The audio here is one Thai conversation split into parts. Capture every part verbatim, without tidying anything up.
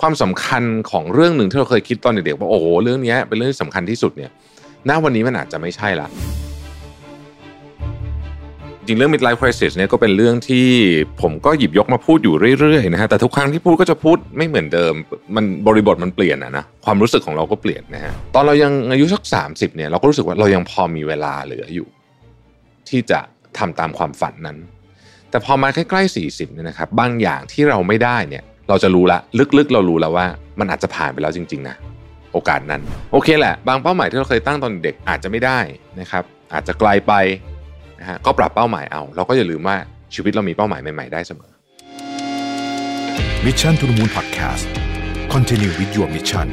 ความสำคัญของเรื่องหนึ่งที่เราเคยคิดตอนเด็กๆว่าโอ้โหเรื่องนี้เป็นเรื่องที่สำคัญที่สุดเนี่ยณวันนี้มันอาจจะไม่ใช่ละจริงเรื่อง midlife crisis เนี่ยก็เป็นเรื่องที่ผมก็หยิบยกมาพูดอยู่เรื่อยๆนะฮะแต่ทุกครั้งที่พูดก็จะพูดไม่เหมือนเดิมมันบริบทมันเปลี่ยนอะนะความรู้สึกของเราก็เปลี่ยนนะฮะตอนเรายังอายุสักสามสิบเนี่ยเราก็รู้สึกว่าเรายังพอมีเวลาเหลืออยู่ที่จะทำตามความฝันนั้นแต่พอมาใกล้ๆสี่สิบเนี่ยนะครับบางอย่างที่เราไม่ได้เนี่ยเราจะรู้ละลึกๆเรารู้แล้วว่ามันอาจจะผ่านไปแล้วจริงๆนะโอกาสนั้นโอเคแหละบางเป้าหมายที่เราเคยตั้งตอนเด็กอาจจะไม่ได้นะครับอาจจะไกลไปก็ปรับเป้าหมายเอาเราก็อย่าลืมว่าชีวิตเรามีเป้าหมายใหม่ๆได้เสมอ Mission to the Moon Podcast Continue with your mission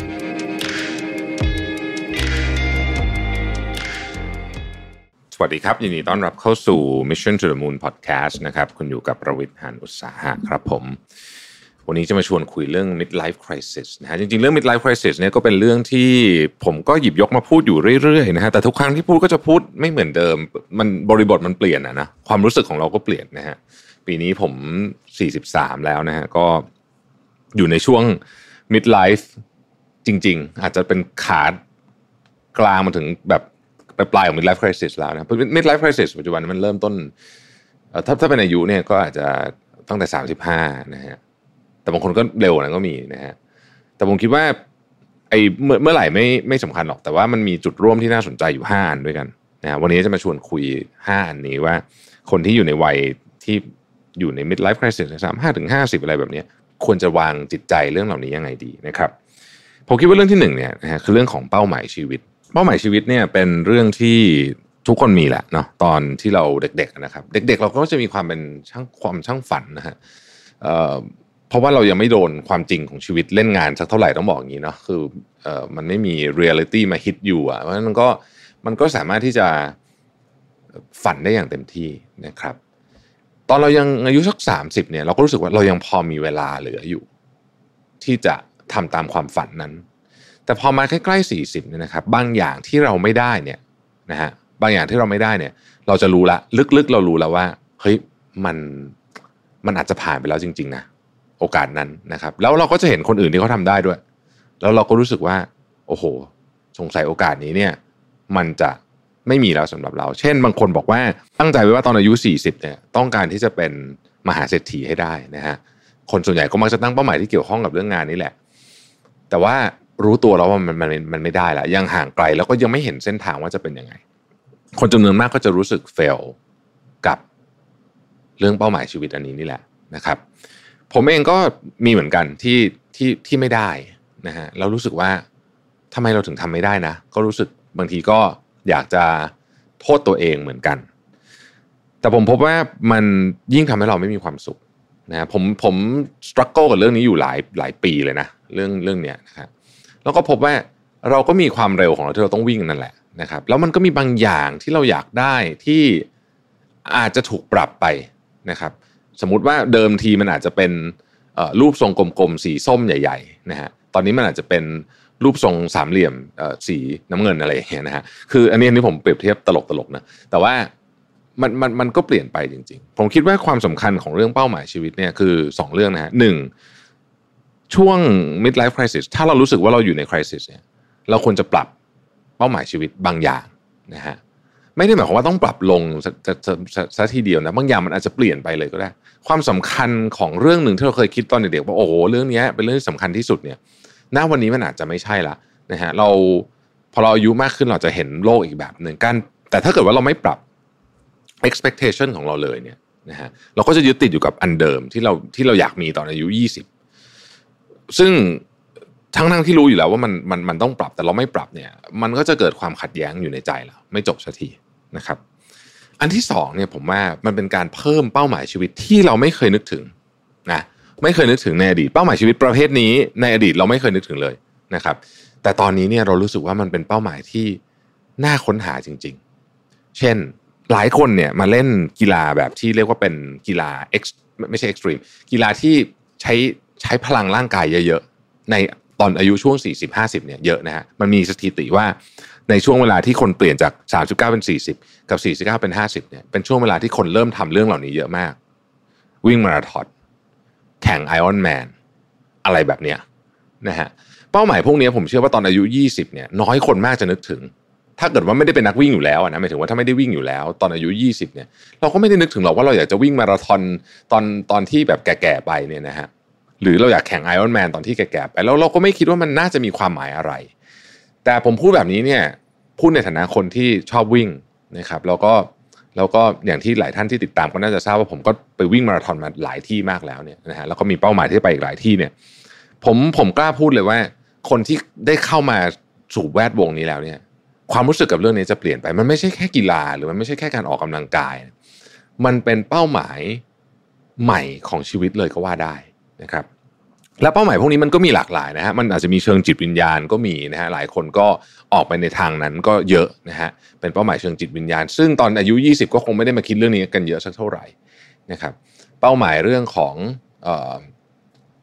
สวัสดีครับยินดีต้อนรับเข้าสู่ Mission to the Moon Podcast นะครับคุณอยู่กับประวิทย์ หานอุตสาหะครับผมวันนี้จะมาชวนคุยเรื่อง midlife crisis นะฮะจริงๆเรื่อง midlife crisis เนี่ยก็เป็นเรื่องที่ผมก็หยิบยกมาพูดอยู่เรื่อยๆนะฮะแต่ทุกครั้งที่พูดก็จะพูดไม่เหมือนเดิมมันบริบทมันเปลี่ยนอะนะความรู้สึกของเราก็เปลี่ยนนะฮะปีนี้ผมสี่สิบสามแล้วนะฮะก็อยู่ในช่วง midlife จริงๆอาจจะเป็นขากลางมาถึงแบบปลายของ midlife crisis แล้วนะ midlife crisis ปัจจุบันมันเริ่มต้นถ้าถ้าเป็นอายุเนี่ยก็อาจจะตั้งแต่สามสิบห้านะฮะแต่บางคนก็เร็วนะก็มีนะฮะแต่ผมคิดว่าไอ้เมื่อเมื่อไหร่ไม่ไม่สำคัญหรอกแต่ว่ามันมีจุดร่วมที่น่าสนใจอยู่ห้าอันด้วยกันนะวันนี้จะมาชวนคุยห้าอันนี้ว่าคนที่อยู่ในวัยที่อยู่ใน midlife crisis สามสิบห้าถึงห้าสิบอะไรแบบนี้ควรจะวางจิตใจเรื่องเหล่านี้ยังไงดีนะครับผมคิดว่าเรื่องที่หนึ่งเนี่ยนะฮะคือเรื่องของเป้าหมายชีวิตเป้าหมายชีวิตเนี่ยเป็นเรื่องที่ทุกคนมีแหละเนาะตอนที่เราเด็กๆนะครับเด็กๆเราก็จะมีความเป็นช่างความช่างฝันนะฮะเพราะว่าเรายังไม่โดนความจริงของชีวิตเล่นงานสักเท่าไหร่ต้องบอกอย่างนี้เนาะคือเอ่อมันไม่มีเรียลิตี้มาฮิตอยู่อ่ะเพราะฉะนั้นมันก็มันก็สามารถที่จะฝันได้อย่างเต็มที่นะครับตอนเรายังอายุสักสามสิบเนี่ยเราก็รู้สึกว่าเรายังพอมีเวลาเหลืออยู่ที่จะทำตามความฝันนั้นแต่พอมาใกล้ๆสี่สิบเนี่ยนะครับบางอย่างที่เราไม่ได้เนี่ยนะฮะบางอย่างที่เราไม่ได้เนี่ยเราจะรู้ละลึกๆเรารู้แล้วว่าเฮ้ยมันมันอาจจะผ่านไปแล้วจริงๆนะโอกาสนั้นนะครับแล้วเราก็จะเห็นคนอื่นที่เขาทำได้ด้วยแล้วเราก็รู้สึกว่าโอ้โหสงสัยโอกาสนี้เนี่ยมันจะไม่มีแล้วสำหรับเราเช่นบางคนบอกว่าตั้งใจไว้ว่าตอนอายุสี่สิบเนี่ยต้องการที่จะเป็นมหาเศรษฐีให้ได้นะฮะคนส่วนใหญ่ก็มักจะตั้งเป้าหมายที่เกี่ยวข้องกับเรื่องงานนี่แหละแต่ว่ารู้ตัวแล้วว่ามันมันมันไม่ได้ละยังห่างไกลแล้วก็ยังไม่เห็นเส้นทางว่าจะเป็นยังไงคนจำนวนมากก็จะรู้สึกเฟลกับเรื่องเป้าหมายชีวิตอันนี้นี่แหละนะครับผมเองก็มีเหมือนกันที่ที่ที่ไม่ได้นะฮะเรารู้สึกว่าทำไมเราถึงทำไม่ได้นะก็รู้สึกบางทีก็อยากจะโทษตัวเองเหมือนกันแต่ผมพบว่ามันยิ่งทำให้เราไม่มีความสุขนะผมผมสครัลเกิลกับเรื่องนี้อยู่หลายหลายปีเลยนะเรื่องเรื่องเนี้ยนะครับแล้วก็พบว่าเราก็มีความเร็วของเราที่เราต้องวิ่งนั่นแหละนะครับแล้วมันก็มีบางอย่างที่เราอยากได้ที่อาจจะถูกปรับไปนะครับสมมุติว่าเดิมทีมันอาจจะเป็นรูปทรงกลมๆสีส้มใหญ่ๆนะฮะตอนนี้มันอาจจะเป็นรูปทรงสามเหลี่ยมสีน้ำเงินอะไรอย่างเงี้ยนะฮะคืออันนี้อันนี้ผมเปรียบเทียบตลกๆนะแต่ว่ามันมันมันก็เปลี่ยนไปจริงๆผมคิดว่าความสำคัญของเรื่องเป้าหมายชีวิตเนี่ยคือสองเรื่องนะฮะหนึ่งช่วง midlife crisis ถ้าเรารู้สึกว่าเราอยู่ใน crisis เนี่ยเราควรจะปรับเป้าหมายชีวิตบางอย่างนะฮะไม่ได้หมายความว่าต้องปรับลงซะทีเดียวนะบางอย่างมันอาจจะเปลี่ยนไปเลยก็ได้ความสำคัญของเรื่องหนึ่งที่เราเคยคิดตอนเด็กๆว่าโอ้โหเรื่องนี้เป็นเรื่องที่สำคัญที่สุดเนี่ยณวันนี้มันอาจจะไม่ใช่ละนะฮะเราพอเราอายุมากขึ้นเราจะเห็นโลกอีกแบบหนึ่งกันแต่ถ้าเกิดว่าเราไม่ปรับ expectation ของเราเลยเนี่ยนะฮะเราก็จะยึดติดอยู่กับอันเดิมที่เราที่เราอยากมีตอนอายุยี่สิบซึ่งทั้งทั้งที่รู้อยู่แล้วว่ามันมันมันต้องปรับแต่เราไม่ปรับเนี่ยมันก็จะเกิดความขัดแย้งอยู่ในใจเราไม่จบสักทีนะครับอันที่สองเนี่ยผมว่ามันเป็นการเพิ่มเป้าหมายชีวิตที่เราไม่เคยนึกถึงนะไม่เคยนึกถึงในอดีตเป้าหมายชีวิตประเภทนี้ในอดีตเราไม่เคยนึกถึงเลยนะครับแต่ตอนนี้เนี่ยเรารู้สึกว่ามันเป็นเป้าหมายที่น่าค้นหาจริงๆเช่นหลายคนเนี่ยมาเล่นกีฬาแบบที่เรียกว่าเป็นกีฬาเอ็กซ์ไม่ใช่เอ็กซ์ตรีมกีฬาที่ใช้ใช้พลังร่างกายเยอะๆในตอนอายุช่วง สี่สิบห้าสิบ เนี่ยเยอะนะฮะมันมีสถิติว่าในช่วงเวลาที่คนเปลี่ยนจากสามสิบเก้าเป็นสี่สิบกับสี่สิบเก้าเป็นห้าสิบเนี่ยเป็นช่วงเวลาที่คนเริ่มทำเรื่องเหล่านี้เยอะมากวิ่งมาราธอนแข่งไอรอนแมนอะไรแบบเนี้ย นะฮะเป้าหมายพวกนี้ผมเชื่อว่าตอนอายุยี่สิบเนี่ยน้อยคนมากจะนึกถึงถ้าเกิดว่าไม่ได้เป็นนักวิ่งอยู่แล้วนะหมายถึงว่าถ้าไม่ได้วิ่งอยู่แล้วตอนอายุยี่สิบเนี่ยเราก็ไม่ได้นึกถึงหรอกว่าเราอยากจะวิ่งมาราธอนตอนตอนที่แบบแก่ๆไปเนี่ยนะฮะหรือเราอยากแข่ง Iron Man ตอนที่แก่ๆไปแล้วเราก็ไม่คิดว่ามันน่าจะมีความหมายอะไรแต่ผมพูดแบบนี้เนี่ยพูดในฐานะคนที่ชอบวิ่งนะครับแล้วก็แล้วก็อย่างที่หลายท่านที่ติดตามก็น่าจะทราบว่าผมก็ไปวิ่งมาราธอนมาหลายที่มากแล้วเนี่ยนะฮะแล้วก็มีเป้าหมายที่ไปอีกหลายที่เนี่ยผมผมกล้าพูดเลยว่าคนที่ได้เข้ามาสู่แวดวงนี้แล้วเนี่ยความรู้สึกกับเรื่องนี้จะเปลี่ยนไปมันไม่ใช่แค่กีฬาหรือมันไม่ใช่แค่การออกกำลังกายมันเป็นเป้าหมายใหม่ของชีวิตเลยก็ว่าได้นะครับและเป้าหมายพวกนี้มันก็มีหลากหลายนะฮะมันอาจจะมีเชิงจิตวิญญาณก็มีนะฮะหลายคนก็ออกไปในทางนั้นก็เยอะนะฮะเป็นเป้าหมายเชิงจิตวิญญาณซึ่งตอนอายุยี่สิบก็คงไม่ได้มาคิดเรื่องนี้กันเยอะสักเท่าไหร่นะครับเป้าหมายเรื่องของเอ่อ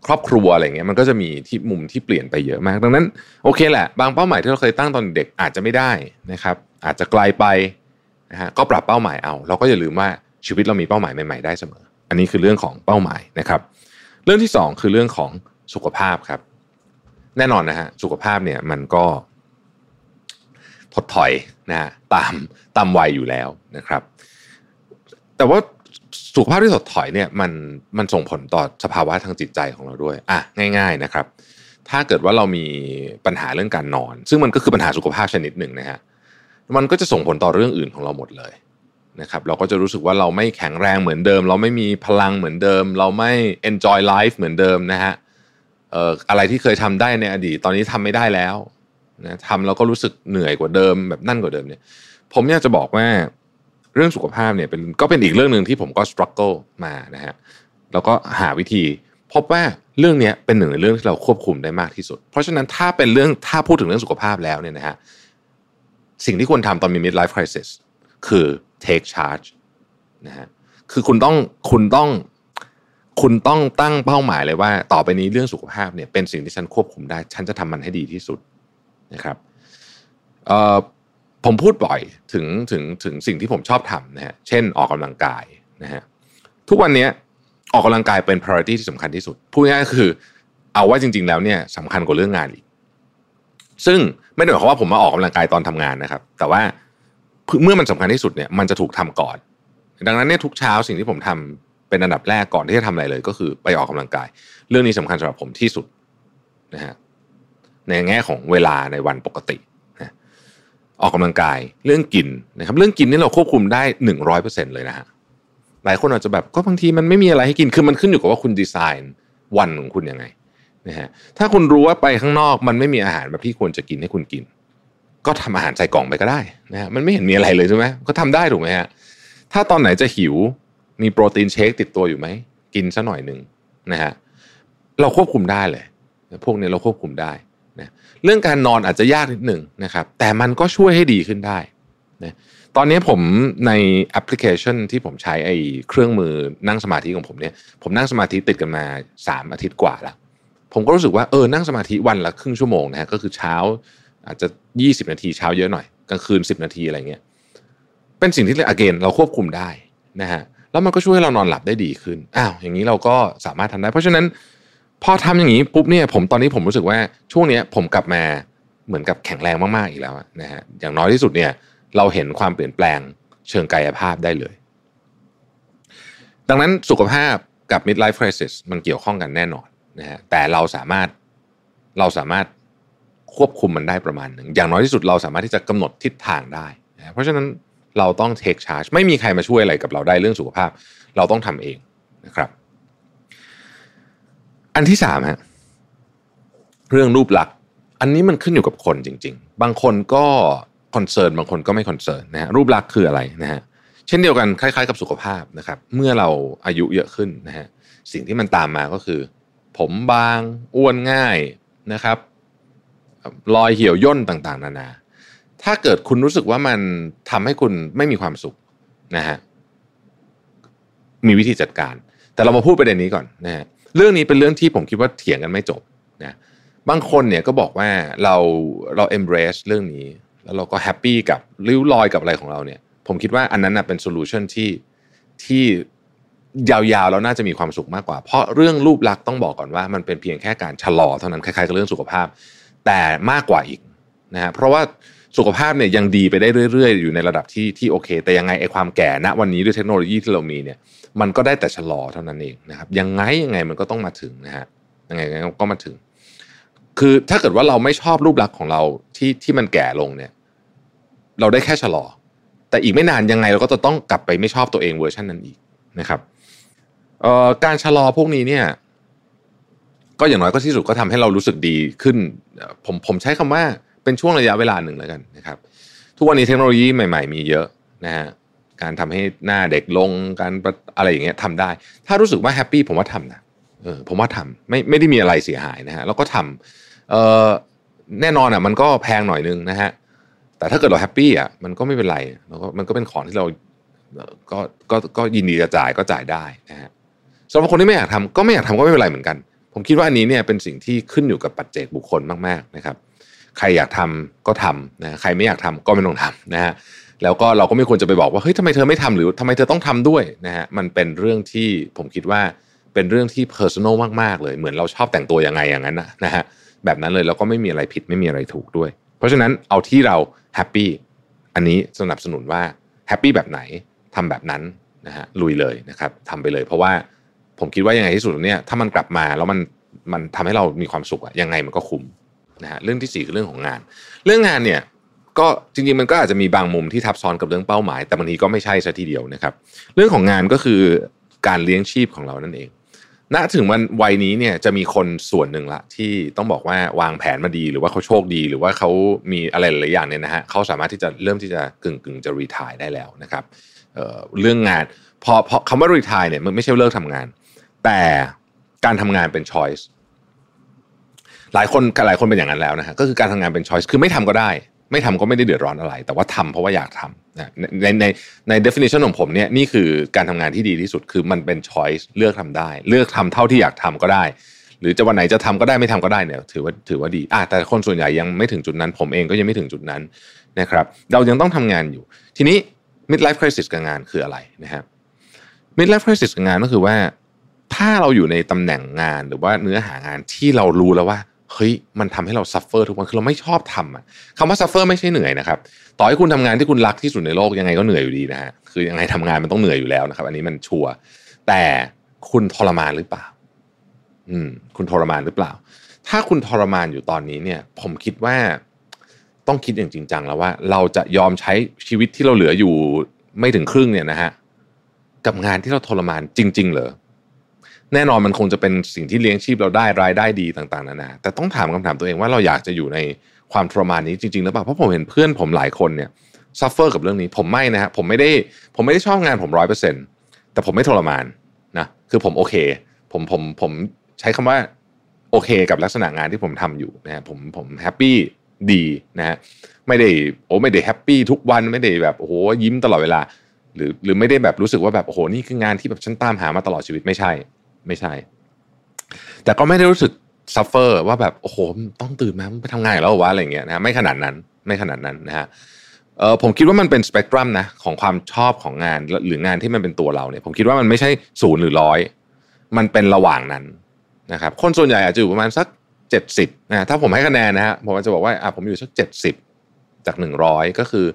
ครอบครัวอะไรเงี้ยมันก็จะมีที่มุมที่เปลี่ยนไปเยอะมากดังนั้นโอเคแหละบางเป้าหมายที่เราเคยตั้งตอนเด็กอาจจะไม่ได้นะครับอาจจะไกลไปนะฮะก็ปรับเป้าหมายเอาเราก็อย่าลืมว่าชีวิตเรามีเป้าหมายใหม่ๆได้เสมออันนี้คือเรื่องของเป้าหมายนะครับเรื่องที่สองคือเรื่องของสุขภาพครับแน่นอนนะฮะสุขภาพเนี่ยมันก็ถดถอยนะฮะตามตามวัยอยู่แล้วนะครับแต่ว่าสุขภาพที่ถดถอยเนี่ยมันมันส่งผลต่อสภาวะทางจิตใจของเราด้วยอ่ะง่ายๆนะครับถ้าเกิดว่าเรามีปัญหาเรื่องการนอนซึ่งมันก็คือปัญหาสุขภาพชนิดหนึ่งนะฮะมันก็จะส่งผลต่อเรื่องอื่นของเราหมดเลยนะครับเราก็จะรู้สึกว่าเราไม่แข็งแรงเหมือนเดิมเราไม่มีพลังเหมือนเดิมเราไม่ enjoy life เหมือนเดิมนะฮะเอ่ออะไรที่เคยทำได้ในอดีตตอนนี้ทำไม่ได้แล้วนะทำเราก็รู้สึกเหนื่อยกว่าเดิมแบบนั่นกว่าเดิมเนี่ยผมอยากจะบอกว่าเรื่องสุขภาพเนี่ยเป็นก็เป็นอีกเรื่องนึงที่ผมก็ struggle มานะฮะแล้วก็หาวิธีพบว่าเรื่องนี้เป็นหนึ่งในเรื่องที่เราควบคุมได้มากที่สุดเพราะฉะนั้นถ้าเป็นเรื่องถ้าพูดถึงเรื่องสุขภาพแล้วเนี่ยนะฮะสิ่งที่ควรทำตอนมี midlife crisis คือ take charge นะฮะคือคุณต้องคุณต้องคุณต้องตั้งเป้าหมายเลยว่าต่อไปนี้เรื่องสุขภาพเนี่ยเป็นสิ่งที่ฉันควบคุมได้ฉันจะทำมันให้ดีที่สุดนะครับเอ่อผมพูดบ่อยถึงถึงถึงสิ่งที่ผมชอบทำนะฮะเช่นออกกำลังกายนะฮะทุกวันนี้ออกกำลังกายเป็น priority ที่สำคัญที่สุดพูดง่ายๆคือเอาว่าจริงๆแล้วเนี่ยสำคัญกว่าเรื่องงานอีกซึ่งไม่ได้หมายความว่าผมมาออกกำลังกายตอนทำงานนะครับแต่ว่าเมื่อมันสำคัญที่สุดเนี่ยมันจะถูกทำก่อนดังนั้นเนี่ยทุกเช้าสิ่งที่ผมทำเป็นอันดับแรกก่อนที่จะทำอะไรเลยก็คือไปออกกำลังกายเรื่องนี้สำคัญสำหรับผมที่สุดนะฮะในแง่ของเวลาในวันปกติออกกำลังกายเรื่องกินนะครับเรื่องกินนี่เราควบคุมได้ หนึ่งร้อยเปอร์เซ็นต์ เลยนะฮะหลายคนอาจจะแบบก็บางทีมันไม่มีอะไรให้กินคือมันขึ้นอยู่กับว่าคุณดีไซน์วันของคุณยังไงนะฮะถ้าคุณรู้ว่าไปข้างนอกมันไม่มีอาหารแบบที่ควรจะกินให้คุณกินก็ทำอาหารใส่กล่องไปก็ได้นะฮะมันไม่เห็นมีอะไรเลยใช่ไหมก็ทำได้ถูกไหมฮะถ้าตอนไหนจะหิวมีโปรตีนเชคติดตัวอยู่ไหมกินซะหน่อยนึงนะฮะเราควบคุมได้เลยพวกนี้เราควบคุมได้นะเรื่องการนอนอาจจะยากนิดหนึ่งนะครับแต่มันก็ช่วยให้ดีขึ้นได้นะตอนนี้ผมในแอปพลิเคชันที่ผมใช้ไอ้เครื่องมือนั่งสมาธิของผมเนี่ยผมนั่งสมาธิติดกันมาสามอาทิตย์กว่าแล้วผมก็รู้สึกว่าเออนั่งสมาธิวันละครึ่งชั่วโมงนะฮะก็คือเช้าอาจจะยี่สิบนาทีเช้าเยอะหน่อยกลางคืนสิบนาทีอะไรเงี้ยเป็นสิ่งที่ again เราควบคุมได้นะฮะแล้วมันก็ช่วยให้เรานอนหลับได้ดีขึ้นอ้าวอย่างนี้เราก็สามารถทำได้เพราะฉะนั้นพอทำอย่างนี้ปุ๊บเนี่ยผมตอนนี้ผมรู้สึกว่าช่วงนี้ผมกลับมาเหมือนกับแข็งแรงมากๆอีกแล้วนะฮะอย่างน้อยที่สุดเนี่ยเราเห็นความเปลี่ยนแปลงเชิงกายภาพได้เลยดังนั้นสุขภาพกับ midlife crisis มันเกี่ยวข้องกันแน่นอนนะฮะแต่เราสามารถเราสามารถควบคุมมันได้ประมาณหนึ่งอย่างน้อยที่สุดเราสามารถที่จะกำหนดทิศทางได้นะเพราะฉะนั้นเราต้อง take charge ไม่มีใครมาช่วยอะไรกับเราได้เรื่องสุขภาพเราต้องทำเองนะครับอันที่สามฮะเรื่องรูปลักษณ์อันนี้มันขึ้นอยู่กับคนจริงๆบางคนก็คอนเซิร์นบางคนก็ไม่คอนเซิร์นนะฮะรูปลักษณ์คืออะไรนะฮะเช่นเดียวกันคล้ายๆกับสุขภาพนะครับเมื่อเราอายุเยอะขึ้นนะฮะสิ่งที่มันตามมาก็คือผมบางอ้วนง่ายนะครับรอยเหี่ยวย่นต่างๆนานาถ้าเกิดคุณรู้สึกว่ามันทำให้คุณไม่มีความสุขนะฮะมีวิธีจัดการแต่เรามาพูดประเด็นนี้ก่อนนะฮะเรื่องนี้เป็นเรื่องที่ผมคิดว่าเถียงกันไม่จบนะบางคนเนี่ยก็บอกว่าเราเรา embrace เรื่องนี้แล้วเราก็แฮปปี้กับริ้วรอยกับอะไรของเราเนี่ยผมคิดว่าอันนั้นนะเป็นโซลูชันที่ที่ ยาวๆแล้วน่าจะมีความสุขมากกว่าเพราะเรื่องรูปลักษณ์ต้องบอกก่อนว่ามันเป็นเพียงแค่การชะลอเท่านั้นคล้ายๆกับเรื่องสุขภาพแต่มากกว่าอีกนะฮะเพราะว่าสุขภาพเนี่ยยังดีไปได้เรื่อยๆอยู่ในระดับที่ที่โอเคแต่ยังไงไอ้ความแก่ณวันนี้ด้วยเทคโนโลยีที่เรามีเนี่ยมันก็ได้แต่ชะลอเท่านั้นเองนะครับยังไงยังไงมันก็ต้องมาถึงนะฮะยังไงก็มาถึงคือถ้าเกิดว่าเราไม่ชอบรูปลักษณ์ของเราที่ที่มันแก่ลงเนี่ยเราได้แค่ชะลอแต่อีกไม่นานยังไงเราก็จะต้องกลับไปไม่ชอบตัวเองเวอร์ชันนั้นอีกนะครับเอ่อการชะลอพวกนี้เนี่ยก็อย่างน้อยก็ที่สุดก็ทำให้เรารู้สึกดีขึ้นผมผมใช้คำว่าเป็นช่วงระยะเวลาหนึ่งแล้วกันนะครับทุกวันนี้เทคโนโลยีใหม่ๆมีเยอะนะฮะการทำให้หน้าเด็กลงการอะไรอย่างเงี้ยทำได้ถ้ารู้สึกว่าแฮปปี้ผมว่าทำนะเออผมว่าทำไม่ไม่ได้มีอะไรเสียหายนะฮะแล้วก็ทำเอ่อแน่นอนอ่ะมันก็แพงหน่อยนึงนะฮะแต่ถ้าเกิดเราแฮปปี้อ่ะมันก็ไม่เป็นไรแล้วก็มันก็เป็นของที่เราก็ก็ก็ยินดีจะจ่ายก็จ่ายได้นะฮะสำหรับคนที่ไม่อยากทำก็ไม่อยากทำก็ไม่เป็นไรเหมือนกันผมคิดว่าอันนี้เนี่ยเป็นสิ่งที่ขึ้นอยู่กับปัจเจกบุคคลมากๆนะครับใครอยากทำก็ทำนะใครไม่อยากทำก็ไม่ต้องทำนะฮะแล้วก็เราก็ไม่ควรจะไปบอกว่าเฮ้ยทำไมเธอไม่ทำหรือทำไมเธอต้องทำด้วยนะฮะมันเป็นเรื่องที่ผมคิดว่าเป็นเรื่องที่ personal มากๆเลยเหมือนเราชอบแต่งตัวยังไงอย่างนั้นนะฮะแบบนั้นเลยแล้วก็ไม่มีอะไรผิดไม่มีอะไรถูกด้วยเพราะฉะนั้นเอาที่เราแฮปปี้อันนี้สนับสนุนว่าแฮปปี้แบบไหนทำแบบนั้นนะฮะลุยเลยนะครับทำไปเลยเพราะว่าผมคิดว่ายังไงที่สุดเนี่ยถ้ามันกลับมาแล้วมันมันทำให้เรามีความสุขอะยังไงมันก็คุ้มนะฮะเรื่องที่สี่คือเรื่องของงานเรื่องงานเนี่ยก็จริงๆมันก็อาจจะมีบางมุมที่ทับซ้อนกับเรื่องเป้าหมายแต่บางทีก็ไม่ใช่ซะทีเดียวนะครับเรื่องของงานก็คือการเลี้ยงชีพของเรานั่นเองณถึงวันวัยนี้เนี่ยจะมีคนส่วนหนึ่งละที่ต้องบอกว่าวางแผนมาดีหรือว่าเขาโชคดีหรือว่าเขามีอะไรหลายอย่างเนี่ยนะฮะเขาสามารถที่จะเริ่มที่จะกึ่งๆจะรีไทร์ได้แล้วนะครับ เอ่อ เรื่องงานพอพอคำว่ารีไทร์เนี่ยมันไม่ใช่เลิกทำงานแต่การทำงานเป็น choice หลายคนหลายคนเป็นอย่างนั้นแล้วนะฮะก็คือการทำงานเป็น choice คือไม่ทำก็ได้ไม่ทำก็ไม่ได้เดือดร้อนอะไรแต่ว่าทำเพราะว่าอยากทำนะในในใน definition ของผมเนี่ยนี่คือการทำงานที่ดีที่สุดคือมันเป็น choice เลือกทำได้เลือกทำเท่าที่อยากทำก็ได้หรือจะวันไหนจะทำก็ได้ไม่ทำก็ได้เนี่ยถือว่าถือว่าดีอ่ะแต่คนส่วนใหญ่ยังไม่ถึงจุดนั้นผมเองก็ยังไม่ถึงจุดนั้นนะครับเรายังต้องทำงานอยู่ทีนี้ midlife crisis กับงานคืออะไรนะครับ midlife crisis กับงานก็คือว่าถ้าเราอยู่ในตำแหน่งงานหรือว่าเนื้อหางานที่เรารู้แล้วว่าเฮ้ยมันทำให้เราซัฟเฟอร์ทุกวันคือเราไม่ชอบทำอ่ะคำว่าซัฟเฟอร์ไม่ใช่เหนื่อยนะครับต่อให้คุณทำงานที่คุณรักที่สุดในโลกยังไงก็เหนื่อยอยู่ดีนะฮะคือยังไงทำงานมันต้องเหนื่อยอยู่แล้วนะครับอันนี้มันชัวร์แต่คุณทรมานหรือเปล่าอืมคุณทรมานหรือเปล่าถ้าคุณทรมานอยู่ตอนนี้เนี่ยผมคิดว่าต้องคิดอย่างจริงจังแล้วว่าเราจะยอมใช้ชีวิตที่เราเหลืออยู่ไม่ถึงครึ่งเนี่ยนะฮะกับงานที่เราทรมานจริงๆเหรอแน่นอนมันคงจะเป็นสิ่งที่เลี้ยงชีพเราได้รายได้ดีต่างๆนานาแต่ต้องถามคำถามตัวเองว่าเราอยากจะอยู่ในความทรมานนี้จริงๆหรือเปล่าเพราะผมเห็นเพื่อนผมหลายคนเนี่ยซัฟเฟอร์กับเรื่องนี้ผมไม่นะฮะผมไม่ได้ผมไม่ได้ชอบงานผม หนึ่งร้อยเปอร์เซ็นต์ แต่ผมไม่ทรมานนะคือผมโอเคผมผมผมใช้คำว่าโอเคกับลักษณะงานที่ผมทำอยู่นะฮะผมผมแฮปปี้ดีนะฮะไม่ได้โอ้ไม่ได้แฮปปี้ทุกวันไม่ได้แบบโอ้โหยิ้มตลอดเวลาหรือหรือไม่ได้แบบรู้สึกว่าแบบโอ้โหนี่คืองานที่แบบฉันตามหามาตลอดชีวิตไม่ใช่ไม่ใช่แต่ก็ไม่ได้รู้สึกซัฟเฟอร์ว่าแบบโอ้โหต้องตื่นมาไปทำงานแล้ววะอะไรอย่างเงี้ยนะไม่ขนาดนั้นไม่ขนาดนั้นนะฮะเออผมคิดว่ามันเป็นสเปกตรัมนะของความชอบของงานหรืองานที่มันเป็นตัวเราเนี่ยผมคิดว่ามันไม่ใช่ศูนย์หรือร้อยมันเป็นระหว่างนั้นนะครับคนส่วนใหญ่อาจจะอยู่ประมาณสักเจ็ดสิบนะถ้าผมให้คะแนนนะฮะผมจะบอกว่าอ่ะผมอยู่สักเจ็ดสิบจากหนึ่งร้อยก็คือ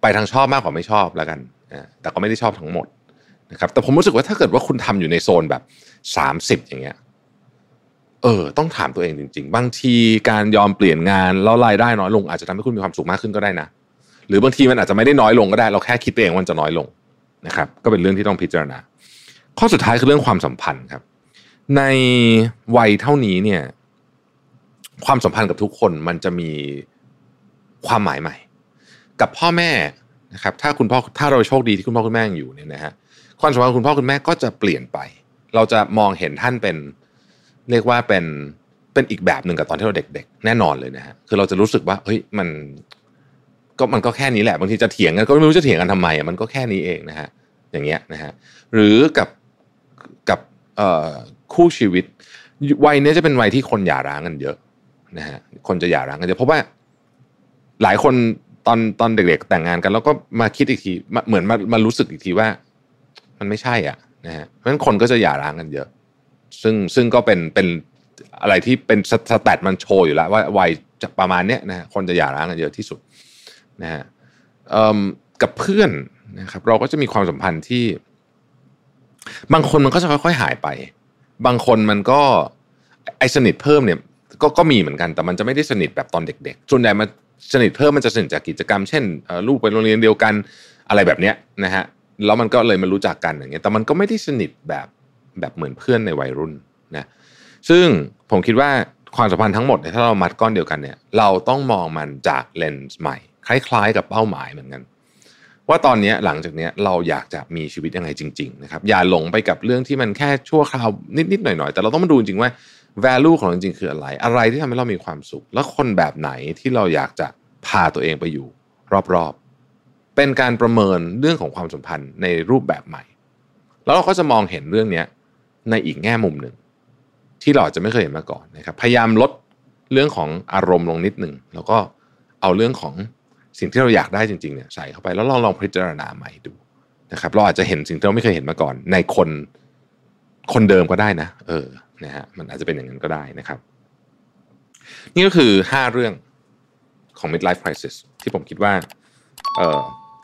ไปทางชอบมากกว่าไม่ชอบแล้วกันนะแต่ก็ไม่ได้ชอบทั้งหมดนะครับแต่ผมรู้สึกว่าถ้าเกิดว่าคุณทำอยู่ในโซนแบบสามสิบอย่างเงี้ยเออต้องถามตัวเองจริงๆบางทีการยอมเปลี่ยนงานแล้วรายได้น้อยลงอาจจะทำให้คุณมีความสุขมากขึ้นก็ได้นะหรือบางทีมันอาจจะไม่ได้น้อยลงก็ได้เราแค่คิดเองว่าจะน้อยลงนะครับก็เป็นเรื่องที่ต้องพิจารณาข้อสุดท้ายคือเรื่องความสัมพันธ์ครับในวัยเท่านี้เนี่ยความสัมพันธ์กับทุกคนมันจะมีความหมายใหม่กับพ่อแม่นะครับถ้าคุณพ่อถ้าเราโชคดีที่คุณพ่อคุณแม่ยังอยู่เนี่ยนะฮะความสัมพันธ์คุณพ่อคุณแม่ก็จะเปลี่ยนไปเราจะมองเห็นท่านเป็นเรียกว่าเป็นเป็นอีกแบบหนึ่งกับตอนที่เราเด็กๆแน่นอนเลยนะฮะคือเราจะรู้สึกว่าเฮ้ยมันก็มันก็แค่นี้แหละบางทีจะเถียงกันก็ไม่รู้จะเถียงกันทำไมอ่ะมันก็แค่นี้เองนะฮะอย่างเงี้ยนะฮะหรือกับกับเอ่อคู่ชีวิตวัยนี้จะเป็นวัยที่คนหย่าร้างกันเยอะนะฮะคนจะหย่าร้างกันเยอะเพราะว่าหลายคนตอนตอนเด็กๆแต่งงานกันแล้วก็มาคิดอีกทีเหมือนมามารู้สึกอีกทีว่ามันไม่ใช่อ่ะ นะฮะเพราะฉะนั้นคนก็จะหย่าร้างกันเยอะซึ่งซึ่งก็เป็นเป็นอะไรที่เป็นสแตทมันโชว์อยู่แล้วว่าวัยประมาณเนี้ยนะฮะคนจะหย่าร้างกันเยอะที่สุดนะฮะกับเพื่อนนะครับเราก็จะมีความสัมพันธ์ที่บางคนมันก็จะค่อยๆหายไปบางคนมันก็ไอสนิทเพิ่มเนี่ยก็ก็มีเหมือนกันแต่มันจะไม่ได้สนิทแบบตอนเด็กๆส่วนใหญ่มันสนิทเพิ่มมันจะสนิทจากกิจกรรมเช่นลูกไปโรงเรียนเดียวกันอะไรแบบเนี้ยนะฮะแล้วมันก็เลยมารู้จักกันอย่างเงี้ยแต่มันก็ไม่ได้สนิทแบบแบบเหมือนเพื่อนในวัยรุ่นนะซึ่งผมคิดว่าความสัมพันธ์ทั้งหมดถ้าเรามัดก้อนเดียวกันเนี่ยเราต้องมองมันจากเลนส์ใหม่คล้ายๆกับเป้าหมายเหมือนกันว่าตอนนี้หลังจากนี้เราอยากจะมีชีวิตยังไงจริงๆนะครับอย่าหลงไปกับเรื่องที่มันแค่ชั่วคราวนิดๆหน่อยๆแต่เราต้องมาดูจริงว่า value ของเราจริงๆคืออะไรอะไรที่ทำให้เรามีความสุขและคนแบบไหนที่เราอยากจะพาตัวเองไปอยู่รอบๆเป็นการประเมินเรื่องของความสัมพันธ์ในรูปแบบใหม่แล้วเราก็จะมองเห็นเรื่องนี้ในอีกแง่มุมหนึ่งที่เราอาจจะไม่เคยเห็นมาก่อนนะครับพยายามลดเรื่องของอารมณ์ลงนิดหนึ่งแล้วก็เอาเรื่องของสิ่งที่เราอยากได้จริงๆเนี่ยใส่เข้าไปแล้วลองลองพิจารณาใหม่ดูนะครับเราอาจจะเห็นสิ่งที่เราไม่เคยเห็นมาก่อนในคนคนเดิมก็ได้นะเออนะฮะมันอาจจะเป็นอย่างนั้นก็ได้นะครับนี่ก็คือห้าเรื่องของ midlife crisis ที่ผมคิดว่าเอ่อ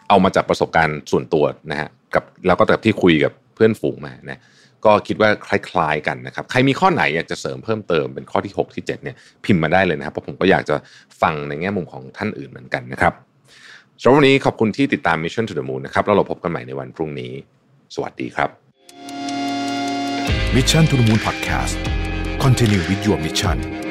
เอามาจากประสบการณ์ส่วนตัวนะฮะกับแล้วก็จากที่คุยกับเพื่อนฝูงมานะก็คิดว่าคล้ายๆกันนะครับใครมีข้อไหนอยากจะเสริมเพิ่มเติมเป็นข้อที่หกที่เจ็ดเนี่ยพิมพ์มาได้เลยนะครับเพราะผมก็อยากจะฟังในแง่มุมของท่านอื่นเหมือนกันนะครับสำหรับวันนี้ขอบคุณที่ติดตาม Mission to the Moon นะครับแล้วเราพบกันใหม่ในวันพรุ่งนี้สวัสดีครับ Mission to the Moon Podcast Continue with your mission